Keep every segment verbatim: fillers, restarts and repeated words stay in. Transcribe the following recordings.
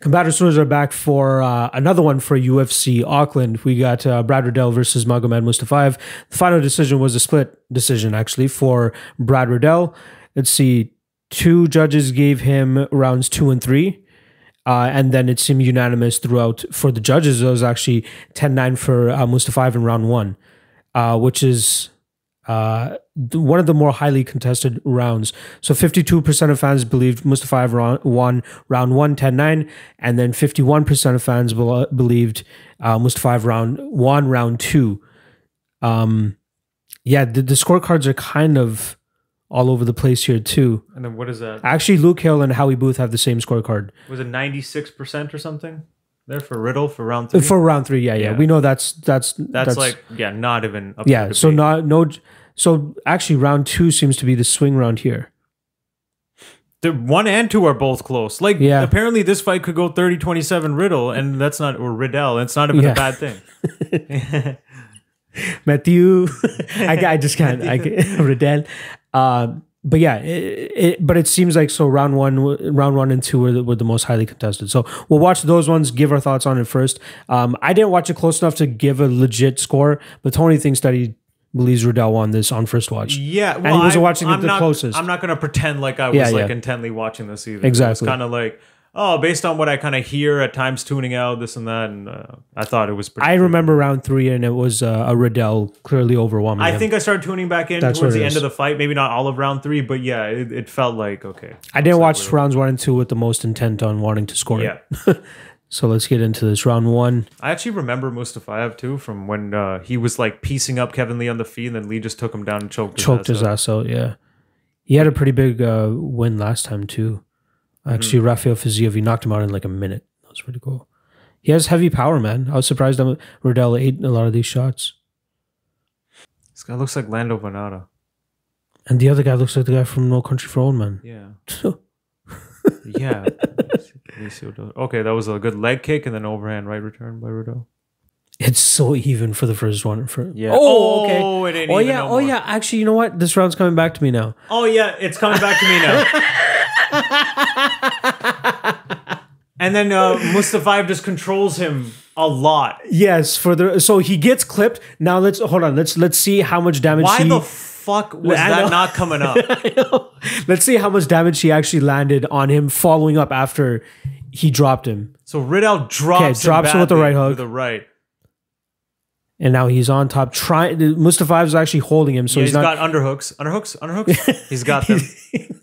Combat Stars are back for uh, another one for U F C Auckland. We got uh, Brad Riddell versus Magomed Mustafaev. The final decision was a split decision, actually, for Brad Riddell. Let's see, two judges gave him rounds two and three, uh, and then it seemed unanimous throughout for the judges. It was actually ten nine for uh, Mustafaev in round one, uh, which is... Uh, one of the more highly contested rounds. So fifty-two percent of fans believed Mustafaev won round one, ten nine, and then fifty-one percent of fans be- believed uh, Mustafaev round won round two. Um, yeah, the, the scorecards are kind of all over the place here too. And then what is that? Actually, Luke Hill and Howie Booth have the same scorecard. Was it ninety-six percent or something? There for Riddle for round three. For round three, yeah, yeah. yeah. We know that's that's, that's that's like yeah, not even up yeah. To so not no. So actually, round two seems to be the swing round here. The one and two are both close. Like yeah. Apparently, this fight could go thirty twenty-seven Riddle, and that's not or Riddell. It's not even yeah. a bad thing. Matthew, I, I just can't. I can't. Riddell. Um, But yeah, it, it, but it seems like so round one, round one and two were the, were the most highly contested. So we'll watch those ones, give our thoughts on it first. Um, I didn't watch it close enough to give a legit score, but Tony thinks that he believes Riddell won this on first watch. Yeah, well, and he was I, watching I'm it the not, closest. I'm not going to pretend like I was yeah, like yeah. intently watching this either. Exactly. It's kind of like, oh, based on what I kind of hear at times tuning out, this and that, and uh, I thought it was pretty I cool. remember round three, and it was uh, a Riddell clearly overwhelming I him. think I started tuning back in That's towards the end of the fight. Maybe not all of round three, but yeah, it, it felt like, okay. I didn't watch really rounds one and two with the most intent on wanting to score yeah. it. So let's get into this. Round one. I actually remember Mustafaev, too, from when uh, he was, like, piecing up Kevin Lee on the feet, and then Lee just took him down and choked his Choked his ass out, yeah. He had a pretty big uh, win last time, too. Actually, mm-hmm. Rafael Fiziev, he knocked him out in like a minute. That was pretty cool. He has heavy power, man. I was surprised that Riddell ate a lot of these shots. This guy looks like Lando Vannata. And the other guy looks like the guy from No Country for Old Man. Yeah. yeah. Okay, that was a good leg kick and then overhand right return by Riddell. It's so even for the first one. For yeah. Oh, okay. Oh, it ain't oh even yeah. No oh, more. yeah. Actually, you know what? This round's coming back to me now. Oh, yeah. It's coming back to me now. And then uh, Mustafaev just controls him a lot. Yes, for the so he gets clipped. Now let's hold on. Let's let's see how much damage. Why he, the fuck was that not coming up? Let's see how much damage he actually landed on him. Following up after he dropped him. So Riddell drops okay, him drops him with the right hook. With the right. And now he's on top. Trying Mustafaev's actually holding him, so yeah, he's, he's not, got underhooks, underhooks, underhooks. He's got them.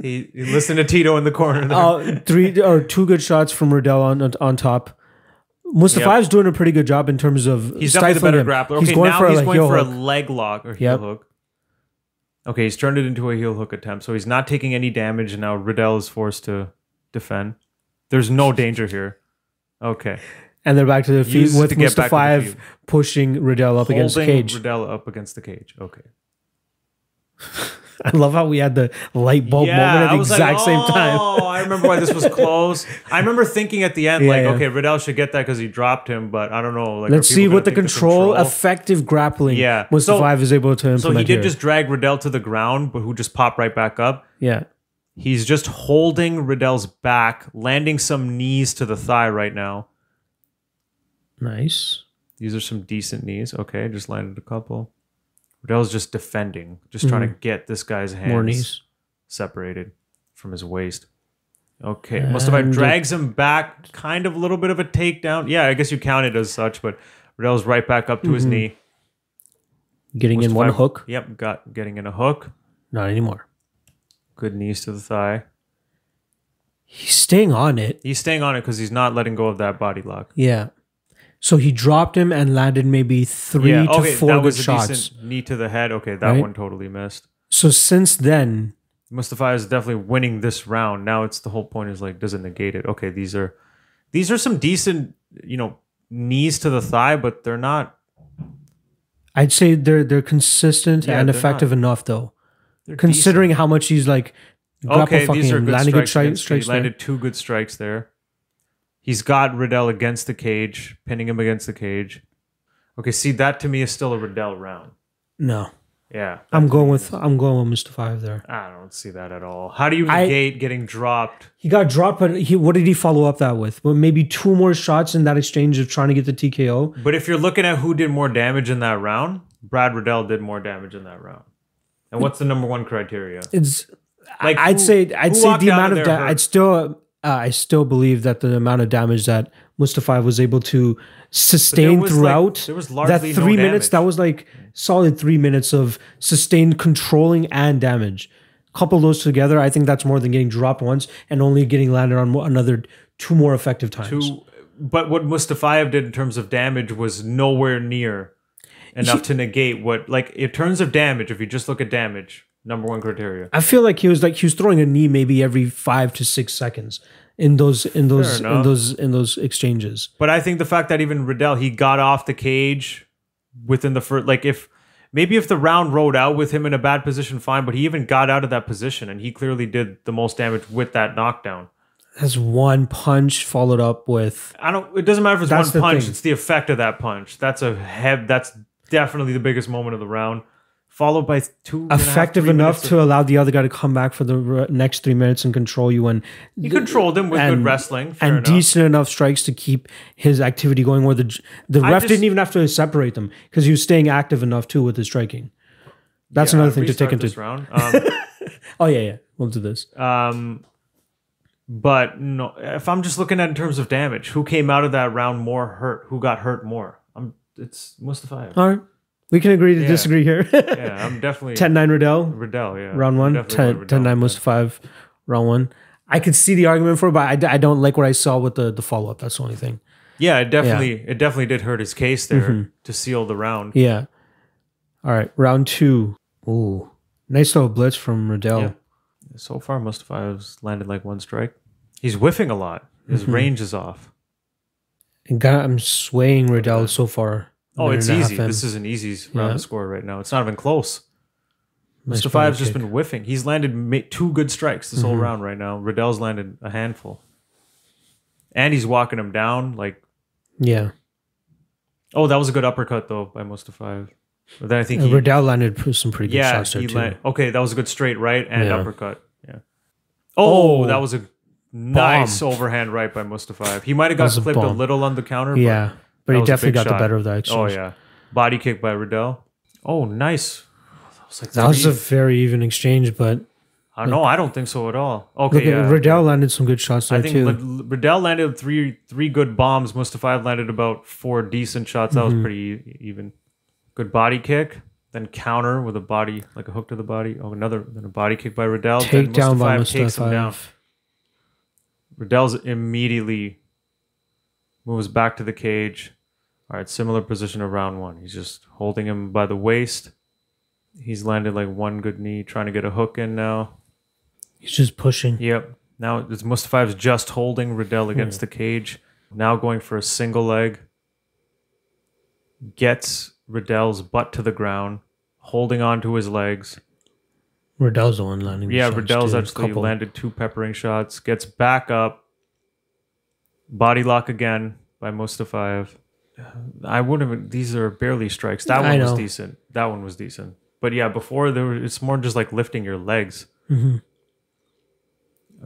he, he listened to Tito in the corner. There. Uh, three or two good shots from Riddell on on, on top. Mustafaev's yep. doing a pretty good job in terms of he's definitely the better him. grappler. Okay, he's going now for he's a, like, going for hook. a leg lock or heel yep. hook. Okay, he's turned it into a heel hook attempt, so he's not taking any damage, and now Riddell is forced to defend. There's no danger here. Okay. And they're back to their feet with Mustafaev pushing Riddell up Holding against the cage. Riddell up against the cage. Okay. I love how we had the light bulb yeah, moment at the exact like, oh, same time. Oh, I remember why this was close. I remember thinking at the end, yeah, like, yeah. okay, Riddell should get that because he dropped him, but I don't know. Like, Let's see what the control, the control, effective grappling yeah. Mustafaev so, is able to implement. So he did here. just drag Riddell to the ground, but who just popped right back up. Yeah. He's just holding Riddell's back, landing some knees to the thigh right now. Nice. These are some decent knees. Okay, just landed a couple. Riddell's just defending, just mm-hmm. trying to get this guy's hands More knees. separated from his waist. Okay, and Mustafaev drags him back, kind of a little bit of a takedown. Yeah, I guess you count it as such, but Riddell's right back up to mm-hmm. his knee. Getting Mustafaev, in one hook? Yep, got getting in a hook. Not anymore. Good knees to the thigh. He's staying on it. He's staying on it because he's not letting go of that body lock. Yeah. So he dropped him and landed maybe three yeah, okay, to four that was good a shots. Decent knee to the head. Okay, that right? one totally missed. So since then, Mustafaev is definitely winning this round. Now it's the whole point is like, does it negate it? Okay, these are these are some decent, you know, knees to the thigh, but they're not. I'd say they're they're consistent yeah, and they're effective not, enough though, considering decent. how much he's like. Okay, these are good landing strikes. Good stri- strikes he landed two good strikes there. He's got Riddell against the cage, pinning him against the cage. Okay, see, that to me is still a Riddell round. No. Yeah. I'm going with I'm going with Mustafaev there. I don't see that at all. How do you negate I, getting dropped? He got dropped, but he what did he follow up that with? Well, maybe two more shots in that exchange of trying to get the T K O. But if you're looking at who did more damage in that round, Brad Riddell did more damage in that round. And what's the number one criteria? It's like I'd who, say I'd say the amount of da- I'd still uh, I still believe that the amount of damage that Mustafaev was able to sustain throughout like, there was that three no minutes. That was like solid three minutes of sustained controlling and damage. Couple those together, I think that's more than getting dropped once and only getting landed on another two more effective times. Two, but what Mustafaev did in terms of damage was nowhere near enough he, to negate what, like in terms of damage, if you just look at damage, number one criteria. I feel like he was like, he was throwing a knee maybe every five to six seconds. In those, in those, in those, in those exchanges. But I think the fact that even Riddell, he got off the cage within the first, like if maybe if the round rolled out with him in a bad position, fine. But he even got out of that position, and he clearly did the most damage with that knockdown. That's one punch followed up with. I don't. It doesn't matter if it's one punch. Thing. It's the effect of that punch. That's a head. That's definitely the biggest moment of the round. Followed by two effective enough to allow the other guy to come back for the next three minutes and control you. And he controlled him with good wrestling and decent enough strikes to keep his activity going. Where the the ref didn't even have to separate them because he was staying active enough too with his striking. That's another thing to take into this round. Um, oh yeah, yeah, we'll do this. Um, but no, if I'm just looking at in terms of damage, who came out of that round more hurt? Who got hurt more? I'm. It's Mustafaev. All right. We can agree to yeah. disagree here. yeah, I'm definitely... ten nine Riddell. Riddell, yeah. Round one. ten nine Mustafaev. Round one. I could see the argument for it, but I, I don't like what I saw with the, the follow-up. That's the only thing. Yeah, it definitely yeah. it definitely did hurt his case there mm-hmm. to seal the round. Yeah. All right, round two. Ooh. Nice little blitz from Riddell. Yeah. So far, Mustafaev's landed like one strike. He's whiffing a lot. His mm-hmm. range is off. And God, I'm swaying Riddell so far. Oh, it's easy. This is an easy round yeah. to score right now. It's not even close. Nice. Mustafaev's just been whiffing. He's landed two good strikes this mm-hmm. whole round right now. Riddell's landed a handful. And he's walking him down. Like, yeah. Oh, that was a good uppercut, though, by Mustafaev. But then I think he, Riddell landed some pretty good yeah, shots there, he too. Land, okay, that was a good straight right and yeah. uppercut. Yeah. Oh, oh, that was a nice bomb. Overhand right by Mustafaev. He might have got clipped a, a little on the counter. Yeah. But But that he definitely got shot. The better of that exchange. Oh, yeah. Body kick by Riddell. Oh, nice. That was, like that was a very even exchange, but... I don't know. I don't think so at all. Okay, look, yeah. Riddell landed some good shots there, I think too. L- Riddell landed three three good bombs. Mustafaev landed about four decent shots. That mm-hmm. was pretty even. Good body kick. Then counter with a body, like a hook to the body. Oh, another then a body kick by Riddell. Take down by Mustafaev. Takes him down. Riddell's immediately moves back to the cage. All right, similar position of round one. He's just holding him by the waist. He's landed like one good knee, trying to get a hook in now. He's just pushing. Yep. Now it's Mustafaev's just holding Riddell against hmm. the cage. Now going for a single leg. Gets Riddell's butt to the ground, holding on to his legs. Riddell's the one landing. Yeah, Riddell's too. actually Couple. landed two peppering shots. Gets back up. Body lock again by Mustafaev. I wouldn't have, these are barely strikes. That one was decent. That one was decent. But yeah, before there were, it's more just like lifting your legs. Mm-hmm.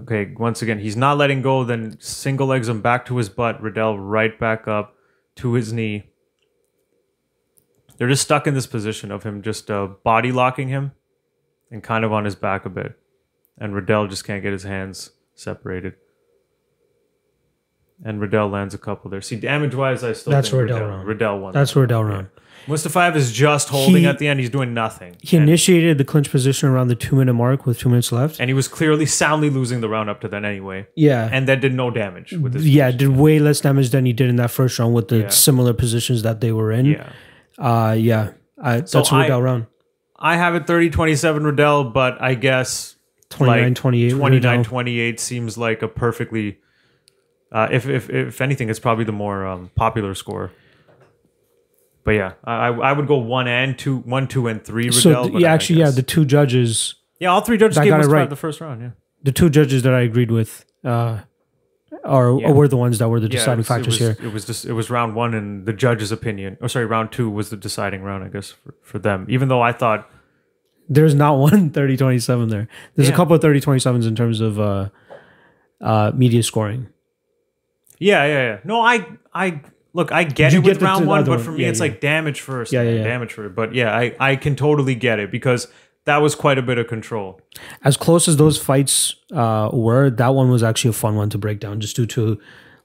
Okay, once again, he's not letting go, then single legs him back to his butt. Riddell right back up to his knee. They're just stuck in this position of him just uh, body locking him and kind of on his back a bit. And Riddell just can't get his hands separated. And Riddell lands a couple there. See, damage-wise, I still That's think Riddell Riddell, Riddell won. That's that. Riddell won. Yeah. Mustafaev is just holding he, at the end. He's doing nothing. He and initiated the clinch position around the two-minute mark with two minutes left. And he was clearly soundly losing the round up to then anyway. Yeah. And that did no damage. With his yeah, position. Did way less damage than he did in that first round with the yeah. similar positions that they were in. Yeah. Uh, yeah. I, so that's I, Riddell round. I have it thirty twenty-seven Riddell, but I guess twenty-nine twenty-eight like twenty-nine twenty-eight seems like a perfectly... Uh, if, if if anything, it's probably the more um, popular score. But yeah, I I would go one and two, one, two, and three. Riddell, so th- yeah, actually, yeah, the two judges. Yeah, all three judges gave us right the first round. Yeah, the two judges that I agreed with uh, are yeah. were the ones that were the deciding yeah, was, factors it was, here. It was just it was round one, and the judge's opinion. Or sorry, round two was the deciding round, I guess, for, for them. Even though I thought There's not one thirty twenty-seven there. There's yeah. a couple of thirty twenty-sevens in terms of uh, uh, media scoring. Yeah, yeah, yeah. No, I, I look, I get you it get with round one, but one. for me, yeah, it's yeah. like damage first, yeah, yeah, yeah. damage first. But yeah, I, I can totally get it because that was quite a bit of control. As close as those fights uh, were, that one was actually a fun one to break down, just due to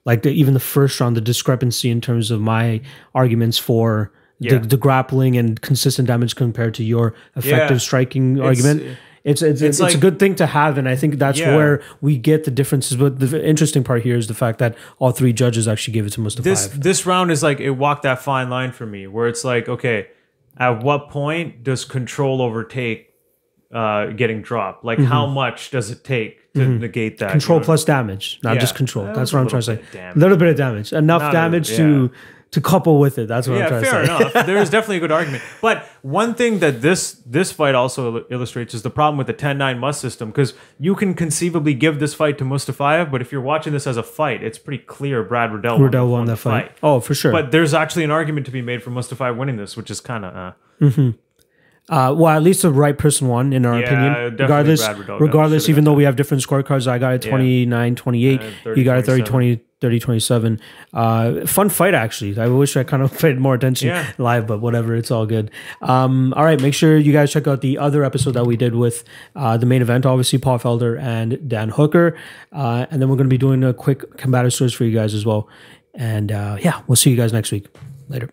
like the, even the first round, the discrepancy in terms of my arguments for. Yeah. The, the grappling and consistent damage compared to your effective yeah. striking it's, argument. It's it's, it's, it's like, a good thing to have, and I think that's yeah. where we get the differences. But the interesting part here is the fact that all three judges actually gave it to Mustafaev. This, this round is like, it walked that fine line for me, where it's like, okay, at what point does control overtake uh, getting dropped? Like, mm-hmm. how much does it take to mm-hmm. negate that? Control you know? plus damage, not yeah. just control. That that's what I'm trying to say. A little bit of damage. Enough not damage a, to... Yeah. To couple with it, that's what yeah, I'm trying to say. Yeah, fair enough. There is definitely a good argument. But one thing that this this fight also il- illustrates is the problem with the ten nine must system, because you can conceivably give this fight to Mustafaev, but if you're watching this as a fight, it's pretty clear Brad Riddell, Riddell won, won that fight. fight. Oh, for sure. But there's actually an argument to be made for Mustafaev winning this, which is kind of... Uh, mm-hmm. uh, well, at least the right person won, in our yeah, opinion. Regardless, Brad Riddell regardless even though we have different scorecards, I got a twenty-nine twenty-eight, yeah. you got a thirty twenty... thirty twenty-seven. Uh, fun fight, actually. I wish I kind of paid more attention yeah. live, but whatever. It's all good. Um, all right. Make sure you guys check out the other episode that we did with uh, the main event, obviously, Paul Felder and Dan Hooker. Uh, and then we're going to be doing a quick Combative Stories for you guys as well. And uh, yeah, we'll see you guys next week. Later.